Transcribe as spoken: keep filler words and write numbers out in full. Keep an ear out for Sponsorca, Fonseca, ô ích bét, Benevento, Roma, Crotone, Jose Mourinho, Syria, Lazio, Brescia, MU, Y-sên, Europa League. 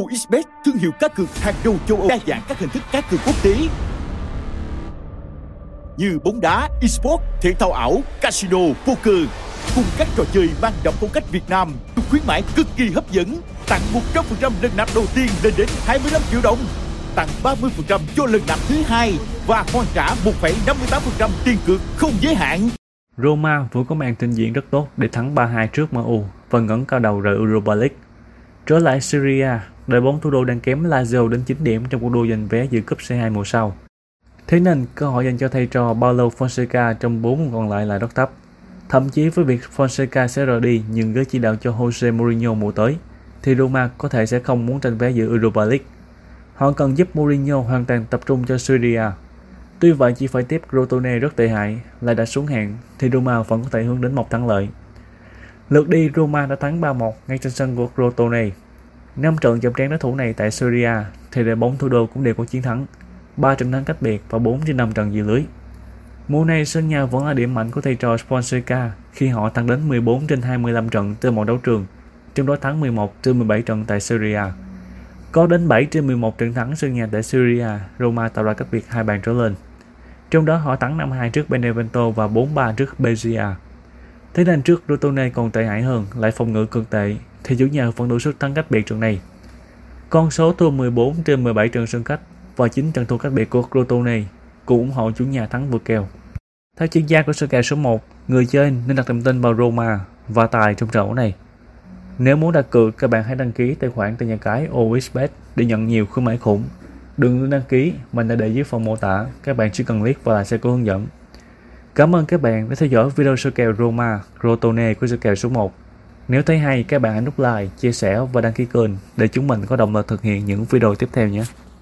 ô ích bét, thương hiệu cá cược hàng đầu châu Âu, đa dạng các hình thức cá cược quốc tế như bóng đá, eSports, thể thao ảo, casino, poker, cùng các trò chơi mang đậm phong cách Việt Nam. Khuyến mãi cực kỳ hấp dẫn, tặng một trăm phần trăm lần nạp đầu tiên lên đến hai mươi lăm triệu đồng, tặng ba mươi phần trăm cho lần nạp thứ hai và hoàn trả một phẩy năm mươi tám phần trăm tiền cược không giới hạn. Roma vừa có màn trình diễn rất tốt để thắng ba hai trước em u và ngẩng cao đầu rời Europa League. Trở lại Syria, đội bóng thủ đô đang kém Lazio đến chín điểm trong cuộc đua giành vé dự cúp xê hai mùa sau. Thế nên, cơ hội dành cho thầy trò Paulo Fonseca trong bốn còn lại là rất thấp. Thậm chí với việc Fonseca sẽ rời đi nhưng với chỉ đạo cho Jose Mourinho mùa tới, thì Roma có thể sẽ không muốn tranh vé dự Europa League. Họ cần giúp Mourinho hoàn toàn tập trung cho Syria. Tuy vậy chỉ phải tiếp Crotone rất tệ hại, lại đã xuống hạng, thì Roma vẫn có thể hướng đến một thắng lợi. Lượt đi Roma đã thắng ba một ngay trên sân của Crotone. Năm trận chạm trán đối thủ này tại Syria thì đội bóng thủ đô cũng đều có chiến thắng, ba trận thắng cách biệt và bốn trên năm trận dì lưới. Mùa này sân nhà vẫn là điểm mạnh của thầy trò Sponsorca khi họ thắng đến mười bốn trên hai mươi lăm trận từ mọi đấu trường, trong đó thắng mười một trên mười bảy trận tại Syria. Có đến bảy trên mười một trận thắng sân nhà tại Syria, Roma tạo ra cách biệt hai bàn trở lên. Trong đó họ thắng năm hai trước Benevento và bốn ba trước Brescia. Thế nên trước Crotone còn tệ hại hơn, lại phòng ngự cực tệ, thì chủ nhà vẫn đủ sức thắng cách biệt trận này. Con số thua mười bốn trên mười bảy trận sân khách và chín trận thua cách biệt của Crotone cũng ủng hộ chủ nhà thắng vượt kèo. Theo chuyên gia của sơ kèo số một, người chơi nên đặt niềm tin vào Roma và tài trong trận này. Nếu muốn đặt cược, các bạn hãy đăng ký tài khoản tại nhà cái ô ích bét để nhận nhiều khuyến mãi khủng. Đường link đăng ký mình đã để dưới phần mô tả, các bạn chỉ cần click và là sẽ có hướng dẫn. Cảm ơn các bạn đã theo dõi video sơ kèo Roma Crotone của sơ kèo số một. Nếu thấy hay, các bạn hãy nút like, chia sẻ và đăng ký kênh để chúng mình có động lực thực hiện những video tiếp theo nhé.